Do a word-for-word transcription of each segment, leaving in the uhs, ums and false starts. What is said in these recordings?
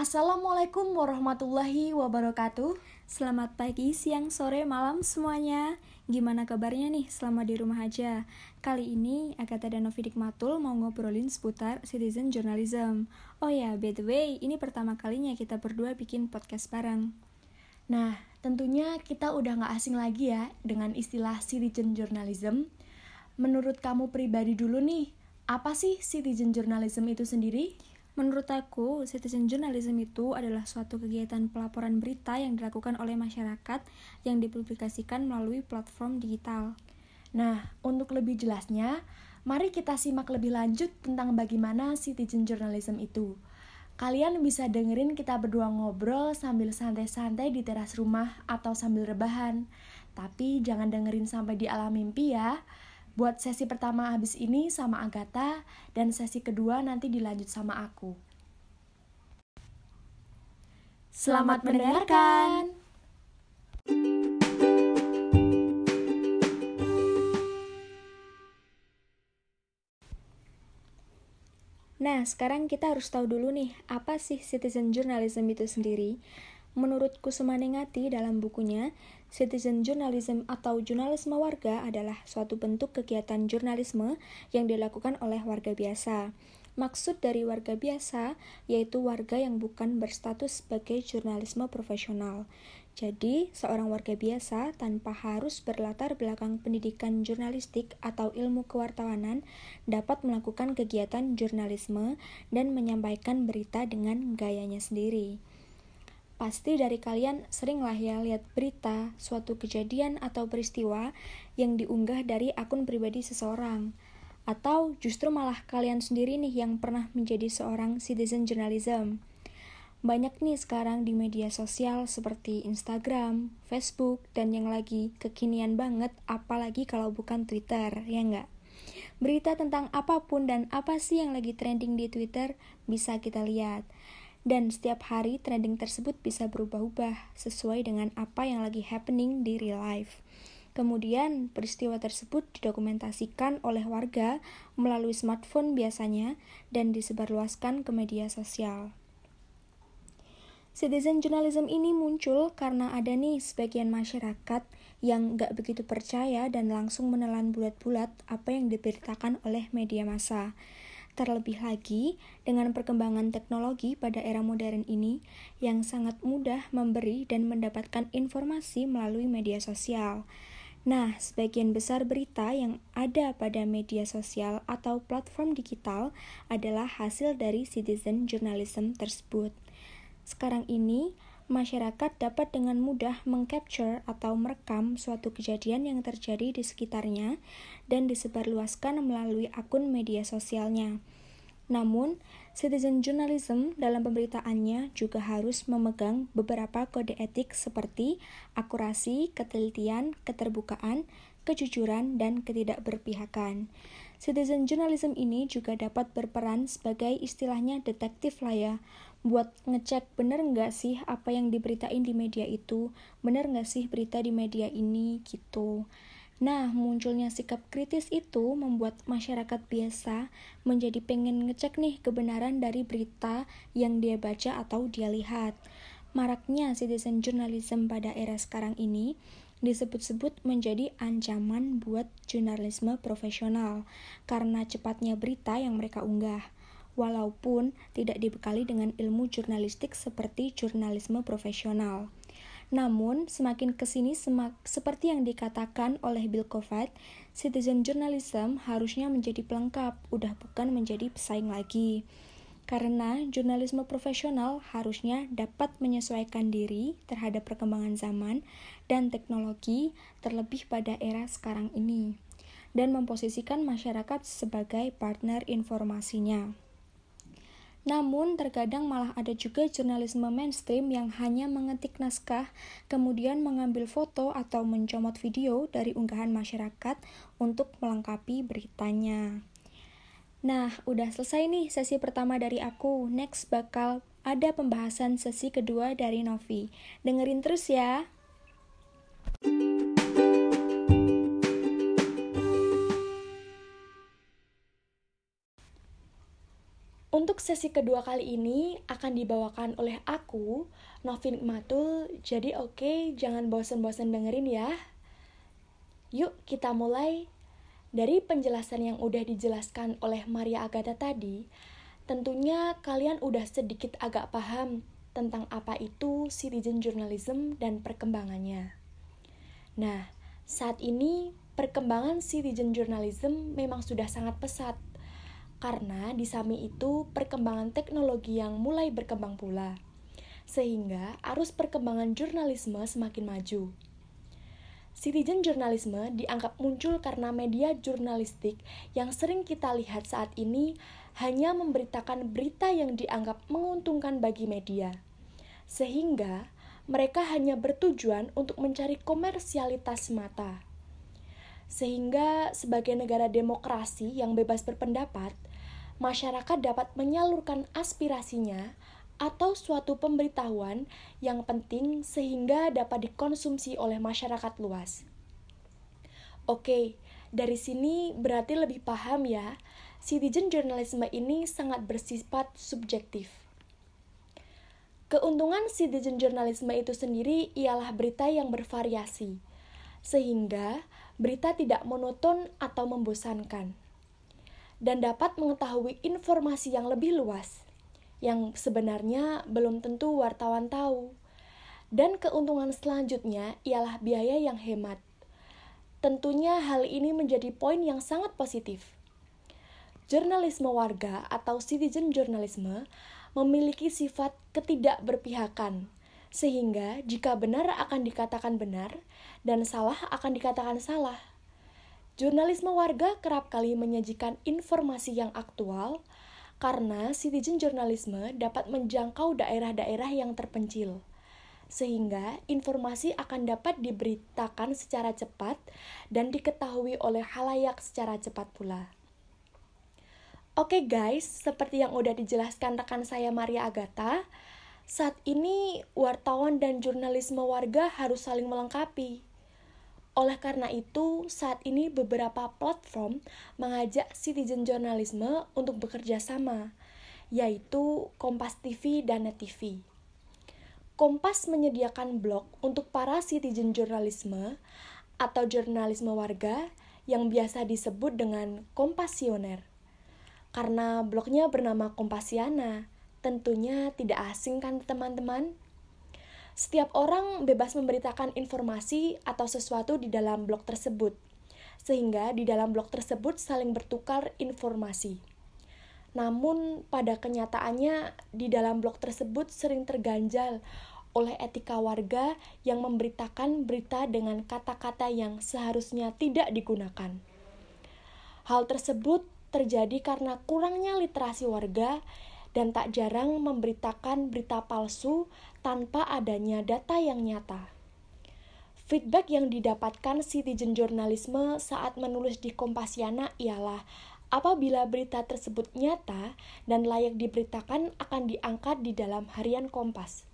Assalamualaikum warahmatullahi wabarakatuh. Selamat pagi, siang, sore, malam semuanya. Gimana kabarnya nih selama di rumah aja? Kali ini Agatha dan Novi Dik Matul mau ngobrolin seputar citizen journalism. Oh ya, by the way, ini pertama kalinya kita berdua bikin podcast bareng. Nah, tentunya kita udah gak asing lagi ya dengan istilah citizen journalism. Menurut kamu pribadi dulu nih, apa sih citizen journalism itu sendiri? Menurut aku, citizen journalism itu adalah suatu kegiatan pelaporan berita yang dilakukan oleh masyarakat yang dipublikasikan melalui platform digital. Nah, untuk lebih jelasnya, mari kita simak lebih lanjut tentang bagaimana citizen journalism itu. Kalian bisa dengerin kita berdua ngobrol sambil santai-santai di teras rumah atau sambil rebahan. Tapi jangan dengerin sampai di alam mimpi ya. Buat sesi pertama habis ini sama Agatha, dan sesi kedua nanti dilanjut sama aku. Selamat mendengarkan! Nah, sekarang kita harus tahu dulu nih, apa sih citizen journalism itu sendiri? Menurut Kusumaningati dalam bukunya, citizen journalism atau jurnalisme warga adalah suatu bentuk kegiatan jurnalisme yang dilakukan oleh warga biasa. Maksud dari warga biasa yaitu warga yang bukan berstatus sebagai jurnalisme profesional. Jadi, seorang warga biasa tanpa harus berlatar belakang pendidikan jurnalistik atau ilmu kewartawanan dapat melakukan kegiatan jurnalisme dan menyampaikan berita dengan gayanya sendiri. Pasti dari kalian seringlah ya lihat berita, suatu kejadian atau peristiwa yang diunggah dari akun pribadi seseorang. Atau justru malah kalian sendiri nih yang pernah menjadi seorang citizen journalism. Banyak nih sekarang di media sosial seperti Instagram, Facebook, dan yang lagi kekinian banget apalagi kalau bukan Twitter, ya enggak? Berita tentang apapun dan apa sih yang lagi trending di Twitter bisa kita lihat. Dan setiap hari trending tersebut bisa berubah-ubah sesuai dengan apa yang lagi happening di real life. Kemudian peristiwa tersebut didokumentasikan oleh warga melalui smartphone biasanya dan disebarluaskan ke media sosial. Citizen journalism ini muncul karena ada nih sebagian masyarakat yang gak begitu percaya dan langsung menelan bulat-bulat apa yang diberitakan oleh media massa. Terlebih lagi, dengan perkembangan teknologi pada era modern ini yang sangat mudah memberi dan mendapatkan informasi melalui media sosial. Nah, sebagian besar berita yang ada pada media sosial atau platform digital adalah hasil dari citizen journalism tersebut. Sekarang ini, masyarakat dapat dengan mudah mengcapture atau merekam suatu kejadian yang terjadi di sekitarnya dan disebarluaskan melalui akun media sosialnya. Namun, citizen journalism dalam pemberitaannya juga harus memegang beberapa kode etik seperti akurasi, ketelitian, keterbukaan, kejujuran, dan ketidakberpihakan. Citizen journalism ini juga dapat berperan sebagai istilahnya detektif lah ya, buat ngecek bener nggak sih apa yang diberitain di media itu, bener nggak sih berita di media ini gitu. Nah, munculnya sikap kritis itu membuat masyarakat biasa menjadi pengen ngecek nih kebenaran dari berita yang dia baca atau dia lihat. Maraknya citizen journalism pada era sekarang ini disebut-sebut menjadi ancaman buat jurnalisme profesional karena cepatnya berita yang mereka unggah, walaupun tidak dibekali dengan ilmu jurnalistik seperti jurnalisme profesional. Namun, semakin kesini semak, seperti yang dikatakan oleh Bill Kovach, citizen journalism harusnya menjadi pelengkap, udah bukan menjadi pesaing lagi. Karena jurnalisme profesional harusnya dapat menyesuaikan diri terhadap perkembangan zaman dan teknologi terlebih pada era sekarang ini, dan memposisikan masyarakat sebagai partner informasinya. Namun, terkadang malah ada juga jurnalisme mainstream yang hanya mengetik naskah, kemudian mengambil foto atau mencomot video dari unggahan masyarakat untuk melengkapi beritanya. Nah, udah selesai nih sesi pertama dari aku. Next bakal ada pembahasan sesi kedua dari Novi. Dengerin terus ya. Untuk sesi kedua kali ini akan dibawakan oleh aku, Novi Dik Matul, jadi oke, jangan bosen-bosen dengerin ya. Yuk kita mulai. Dari penjelasan yang udah dijelaskan oleh Maria Agatha tadi, tentunya kalian udah sedikit agak paham tentang apa itu citizen journalism dan perkembangannya. Nah, saat ini perkembangan citizen journalism memang sudah sangat pesat, karena di samping itu perkembangan teknologi yang mulai berkembang pula, sehingga arus perkembangan jurnalisme semakin maju. Citizen journalism dianggap muncul karena media jurnalistik yang sering kita lihat saat ini hanya memberitakan berita yang dianggap menguntungkan bagi media, sehingga mereka hanya bertujuan untuk mencari komersialitas semata. Sehingga sebagai negara demokrasi yang bebas berpendapat, masyarakat dapat menyalurkan aspirasinya atau suatu pemberitahuan yang penting sehingga dapat dikonsumsi oleh masyarakat luas. Oke, dari sini berarti lebih paham ya, citizen journalism ini sangat bersifat subjektif. Keuntungan citizen journalism itu sendiri ialah berita yang bervariasi, sehingga berita tidak monoton atau membosankan, dan dapat mengetahui informasi yang lebih luas, yang sebenarnya belum tentu wartawan tahu. Dan keuntungan selanjutnya ialah biaya yang hemat. Tentunya hal ini menjadi poin yang sangat positif. Jurnalisme warga atau citizen journalism memiliki sifat ketidakberpihakan, sehingga jika benar akan dikatakan benar, dan salah akan dikatakan salah. Jurnalisme warga kerap kali menyajikan informasi yang aktual, karena citizen journalism dapat menjangkau daerah-daerah yang terpencil, sehingga informasi akan dapat diberitakan secara cepat dan diketahui oleh khalayak secara cepat pula. Oke guys, seperti yang udah dijelaskan rekan saya Maria Agatha, saat ini wartawan dan jurnalisme warga harus saling melengkapi. Oleh karena itu, saat ini beberapa platform mengajak citizen journalism untuk bekerja sama, yaitu Kompas T V dan Net T V. Kompas menyediakan blog untuk para citizen journalism atau jurnalisme warga yang biasa disebut dengan Kompasioner. Karena blognya bernama Kompasiana, tentunya tidak asing kan teman-teman? Setiap orang bebas memberitakan informasi atau sesuatu di dalam blog tersebut, sehingga di dalam blog tersebut saling bertukar informasi. Namun pada kenyataannya di dalam blog tersebut sering terganjal oleh etika warga yang memberitakan berita dengan kata-kata yang seharusnya tidak digunakan. Hal tersebut terjadi karena kurangnya literasi warga dan tak jarang memberitakan berita palsu tanpa adanya data yang nyata. Feedback yang didapatkan citizen journalism saat menulis di Kompasiana ialah apabila berita tersebut nyata dan layak diberitakan akan diangkat di dalam harian Kompas.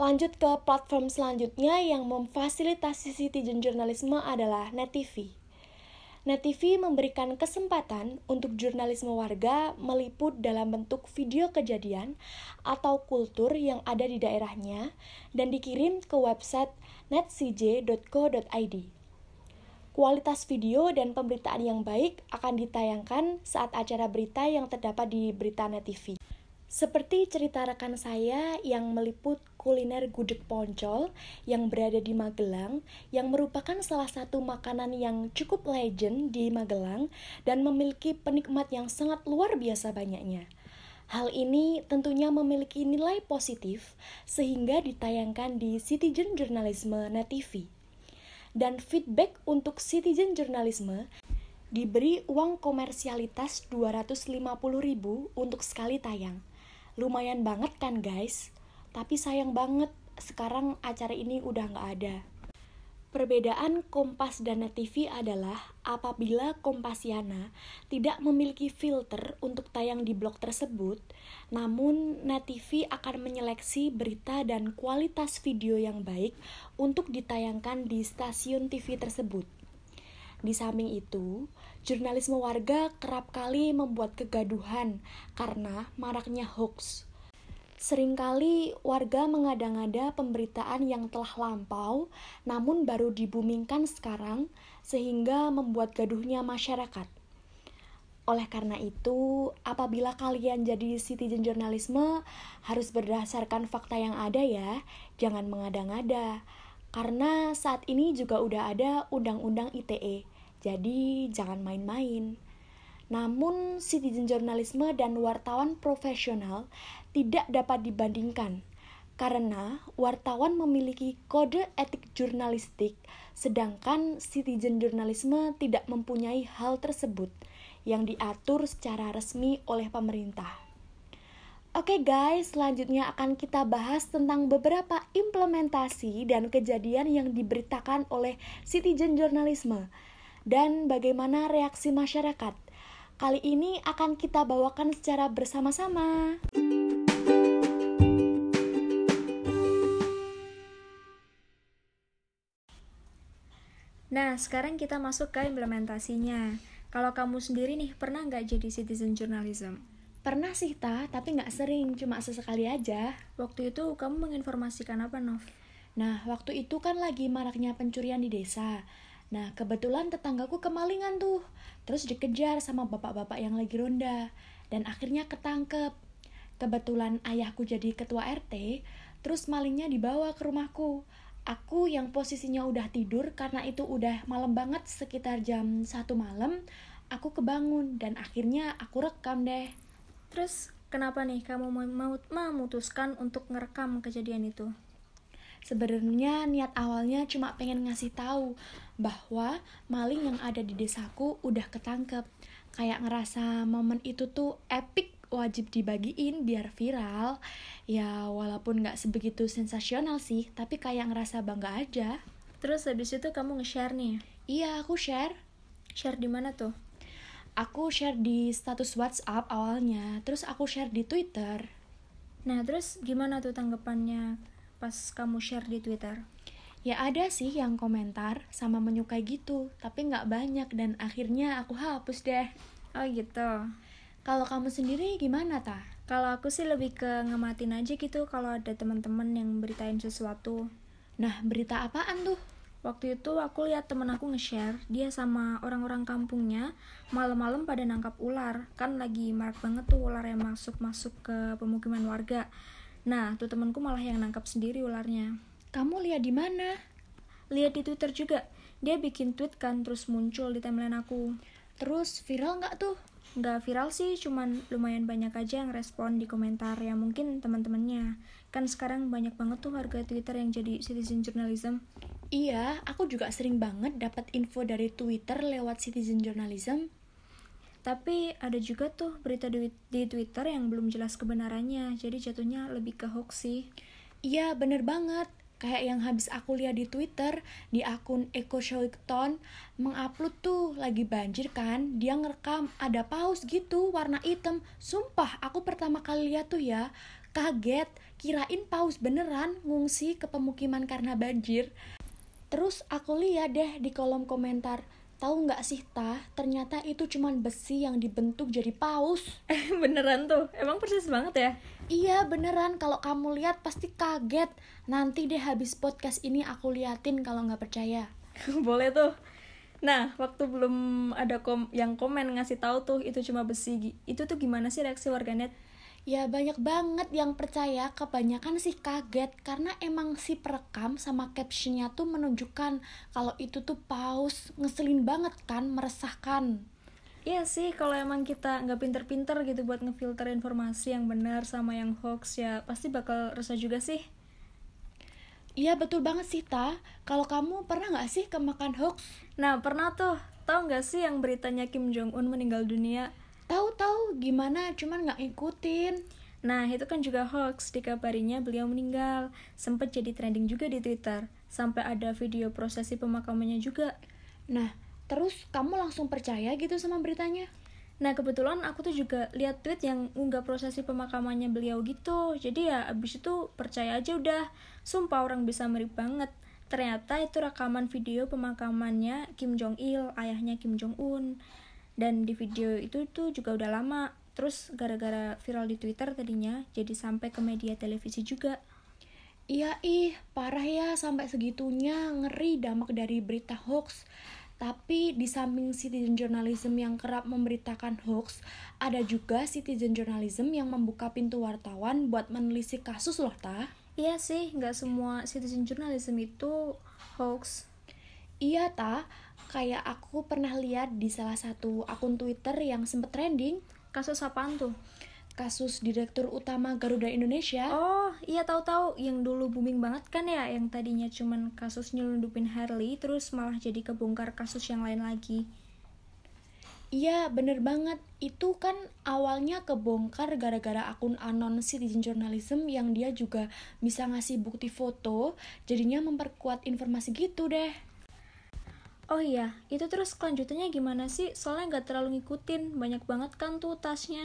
Lanjut ke platform selanjutnya yang memfasilitasi citizen journalism adalah Net T V. Net T V memberikan kesempatan untuk jurnalisme warga meliput dalam bentuk video kejadian atau kultur yang ada di daerahnya dan dikirim ke website net c j dot co dot i d. Kualitas video dan pemberitaan yang baik akan ditayangkan saat acara berita yang terdapat di berita Net T V. Seperti cerita rekan saya yang meliput kuliner Gudeg Poncol yang berada di Magelang, yang merupakan salah satu makanan yang cukup legend di Magelang dan memiliki penikmat yang sangat luar biasa banyaknya. Hal ini tentunya memiliki nilai positif sehingga ditayangkan di citizen journalism Net T V. Dan feedback untuk citizen journalism diberi uang komersialitas dua ratus lima puluh ribu untuk sekali tayang. Lumayan banget kan guys? Tapi sayang banget, sekarang acara ini udah nggak ada. Perbedaan Kompas dan Net T V adalah apabila Kompasiana tidak memiliki filter untuk tayang di blog tersebut, namun Net T V akan menyeleksi berita dan kualitas video yang baik untuk ditayangkan di stasiun T V tersebut. Di samping itu, jurnalisme warga kerap kali membuat kegaduhan karena maraknya hoax. Seringkali warga mengada-ngada pemberitaan yang telah lampau, namun baru dibumingkan sekarang sehingga membuat gaduhnya masyarakat. Oleh karena itu, apabila kalian jadi citizen jurnalisme, harus berdasarkan fakta yang ada ya, jangan mengada-ngada. Karena saat ini juga udah ada Undang-Undang I T E, jadi jangan main-main. Namun, citizen jurnalisme dan wartawan profesional tidak dapat dibandingkan, karena wartawan memiliki kode etik jurnalistik, sedangkan citizen jurnalisme tidak mempunyai hal tersebut yang diatur secara resmi oleh pemerintah. Oke guys, selanjutnya akan kita bahas tentang beberapa implementasi dan kejadian yang diberitakan oleh citizen jurnalisme dan bagaimana reaksi masyarakat. Kali ini akan kita bawakan secara bersama-sama. Nah, sekarang kita masuk ke implementasinya. Kalau kamu sendiri nih, pernah nggak jadi citizen journalism? Pernah sih, Ta, tapi nggak sering, cuma sesekali aja. Waktu itu kamu menginformasikan apa, Nov? Nah, waktu itu kan lagi maraknya pencurian di desa. Nah, kebetulan tetanggaku kemalingan tuh. Terus dikejar sama bapak-bapak yang lagi ronda. Dan akhirnya ketangkep. Kebetulan ayahku jadi ketua R T, terus malingnya dibawa ke rumahku. Aku yang posisinya udah tidur karena itu udah malam banget, sekitar jam satu malam aku kebangun dan akhirnya aku rekam deh. Terus kenapa nih kamu memutuskan untuk ngerekam kejadian itu? Sebenarnya niat awalnya cuma pengen ngasih tahu bahwa maling yang ada di desaku udah ketangkep. Kayak ngerasa momen itu tuh epic, wajib dibagiin biar viral. Ya walaupun gak sebegitu sensasional sih, tapi kayak ngerasa bangga aja. Terus habis itu kamu nge-share nih? Iya, aku share. Share di mana tuh? Aku share di status WhatsApp awalnya, terus aku share di Twitter. Nah terus gimana tuh tanggapannya pas kamu share di Twitter? Ya ada sih yang komentar sama menyukai gitu, tapi gak banyak dan akhirnya aku hapus deh. Oh gitu. Kalau kamu sendiri gimana, Ta? Kalau aku sih lebih ke ngematin aja gitu kalau ada teman-teman yang beritain sesuatu. Nah, berita apaan tuh? Waktu itu aku lihat temen aku nge-share, dia sama orang-orang kampungnya malam-malam pada nangkap ular. Kan lagi marak banget tuh ular yang masuk-masuk ke pemukiman warga. Nah, tuh temanku malah yang nangkap sendiri ularnya. Kamu lihat di mana? Lihat di Twitter juga. Dia bikin tweet kan, terus muncul di timeline aku. Terus viral nggak tuh? Nggak viral sih, cuman lumayan banyak aja yang respon di komentar ya mungkin teman-temannya. Kan sekarang banyak banget tuh warga Twitter yang jadi citizen journalism. Iya, aku juga sering banget dapat info dari Twitter lewat citizen journalism. Tapi ada juga tuh berita di, di Twitter yang belum jelas kebenarannya, jadi jatuhnya lebih ke hoax sih. Iya, bener banget. Kayak yang habis aku lihat di Twitter, di akun Eko Showington mengupload tuh lagi banjir kan, dia ngerekam ada paus gitu warna hitam. Sumpah aku pertama kali lihat tuh ya, kaget, kirain paus beneran ngungsi ke pemukiman karena banjir. Terus aku lihat deh di kolom komentar, tahu nggak sih Ta, ternyata itu cuman besi yang dibentuk jadi paus. Beneran tuh, emang persis banget ya. Iya beneran, kalau kamu lihat pasti kaget. Nanti deh habis podcast ini aku liatin kalau nggak percaya. Boleh tuh. Nah, waktu belum ada kom- yang komen ngasih tahu tuh itu cuma besi, itu tuh gimana sih reaksi warganet? Ya banyak banget yang percaya, kebanyakan sih kaget. Karena emang si perekam sama captionnya tuh menunjukkan kalau itu tuh paus. Ngeselin banget kan, meresahkan. Iya sih, kalau emang kita nggak pinter-pinter gitu buat ngefilter informasi yang benar sama yang hoax ya pasti bakal resah juga sih. Iya betul banget sih, Ta. Kalau kamu pernah nggak sih kemakan hoax? Nah pernah tuh. Tahu nggak sih yang beritanya Kim Jong-un meninggal dunia? Tahu-tahu gimana, cuman nggak ngikutin. Nah itu kan juga hoax, dikabarinya beliau meninggal. Sempet jadi trending juga di Twitter. Sampai ada video prosesi pemakamannya juga. Nah terus kamu langsung percaya gitu sama beritanya? Nah kebetulan aku tuh juga lihat tweet yang unggah prosesi pemakamannya beliau gitu. Jadi ya abis itu percaya aja udah. Sumpah orang bisa mirip banget. Ternyata itu rekaman video pemakamannya Kim Jong Il, ayahnya Kim Jong-un. Dan di video itu tuh juga udah lama. Terus gara-gara viral di Twitter tadinya, jadi sampai ke media televisi juga. Iya ih, parah ya sampai segitunya, ngeri dampak dari berita hoax. Tapi di samping citizen journalism yang kerap memberitakan hoax, ada juga citizen journalism yang membuka pintu wartawan buat menelisik kasus loh, Ta. Iya sih, nggak semua citizen journalism itu hoax. Iya, Ta. Kayak aku pernah lihat di salah satu akun Twitter yang sempet trending. Kasus apaan tuh? Kasus direktur utama Garuda Indonesia. Oh, iya tahu-tahu yang dulu booming banget kan ya, yang tadinya cuman kasus nyelundupin Harley terus malah jadi kebongkar kasus yang lain lagi. Iya, bener banget. Itu kan awalnya kebongkar gara-gara akun anon citizen journalism yang dia juga bisa ngasih bukti foto, jadinya memperkuat informasi gitu deh. Oh iya, itu terus kelanjutannya gimana sih? Soalnya gak terlalu ngikutin, banyak banget kan tuh tasnya.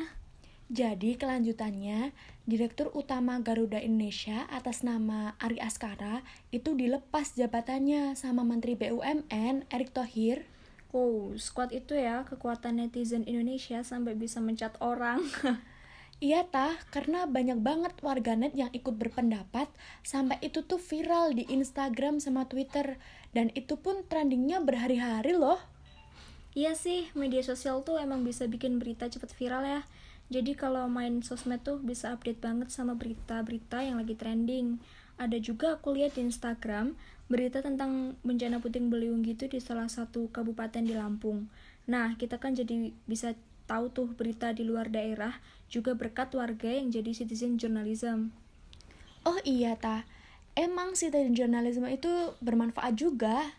Jadi kelanjutannya, Direktur Utama Garuda Indonesia atas nama Ari Askara itu dilepas jabatannya sama Menteri B U M N Erick Thohir. Wow, squad itu ya kekuatan netizen Indonesia sampai bisa mencat orang. Iya tah, karena banyak banget warganet yang ikut berpendapat sampai itu tuh viral di Instagram sama Twitter. Dan itu pun trendingnya berhari-hari loh. Iya sih, media sosial tuh emang bisa bikin berita cepet viral ya. Jadi kalau main sosmed tuh bisa update banget sama berita-berita yang lagi trending. Ada juga aku lihat di Instagram, berita tentang bencana puting beliung gitu di salah satu kabupaten di Lampung. Nah, kita kan jadi bisa tahu tuh berita di luar daerah juga berkat warga yang jadi citizen journalism. Oh iya, Ta. Emang citizen journalism itu bermanfaat juga.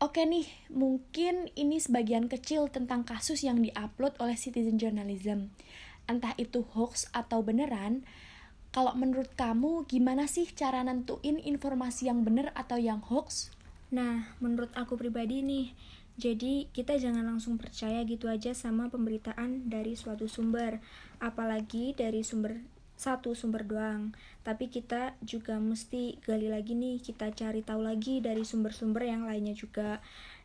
Oke nih, mungkin ini sebagian kecil tentang kasus yang diupload oleh citizen journalism. Entah itu hoax atau beneran, kalau menurut kamu gimana sih cara nentuin informasi yang bener atau yang hoax? Nah, menurut aku pribadi nih, jadi kita jangan langsung percaya gitu aja sama pemberitaan dari suatu sumber, apalagi dari sumber satu sumber doang. Tapi kita juga mesti gali lagi nih, kita cari tahu lagi dari sumber-sumber yang lainnya juga,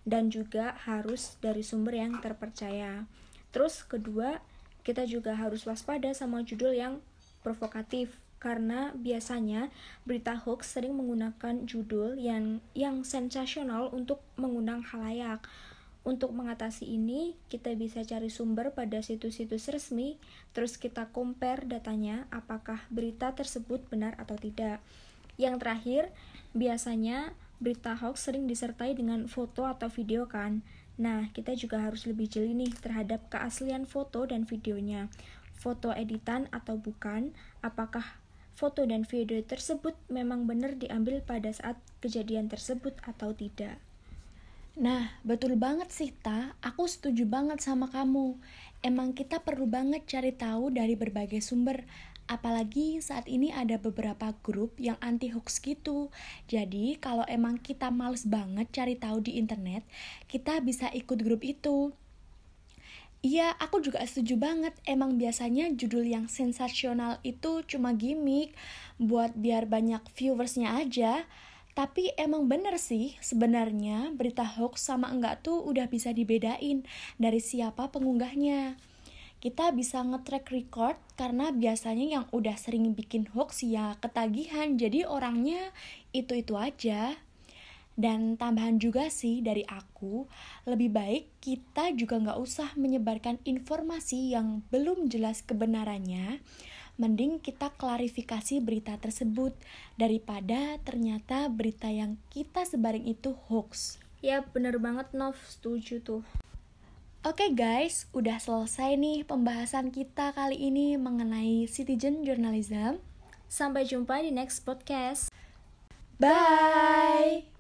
dan juga harus dari sumber yang terpercaya. Terus kedua, kita juga harus waspada sama judul yang provokatif, karena biasanya berita hoax sering menggunakan judul yang yang sensasional untuk mengundang khalayak. Untuk mengatasi ini, kita bisa cari sumber pada situs-situs resmi, terus kita compare datanya apakah berita tersebut benar atau tidak. Yang terakhir, biasanya berita hoax sering disertai dengan foto atau video kan? Nah, kita juga harus lebih jeli nih terhadap keaslian foto dan videonya. Foto editan atau bukan, apakah foto dan video tersebut memang benar diambil pada saat kejadian tersebut atau tidak. Nah, betul banget sih, Ta. Aku setuju banget sama kamu. Emang kita perlu banget cari tahu dari berbagai sumber. Apalagi saat ini ada beberapa grup yang anti hoax gitu. Jadi, kalau emang kita males banget cari tahu di internet, kita bisa ikut grup itu. Iya, aku juga setuju banget. Emang biasanya judul yang sensasional itu cuma gimmick buat biar banyak viewersnya aja. Tapi emang bener sih, sebenarnya berita hoax sama enggak tuh udah bisa dibedain dari siapa pengunggahnya. Kita bisa nge-track record karena biasanya yang udah sering bikin hoax ya ketagihan, jadi orangnya itu-itu aja. Dan tambahan juga sih dari aku, lebih baik kita juga enggak usah menyebarkan informasi yang belum jelas kebenarannya. Mending kita klarifikasi berita tersebut daripada ternyata berita yang kita sebarin itu hoax. Ya bener banget Nov, setuju tuh. Oke guys, udah selesai nih pembahasan kita kali ini mengenai citizen journalism. Sampai jumpa di next podcast. Bye!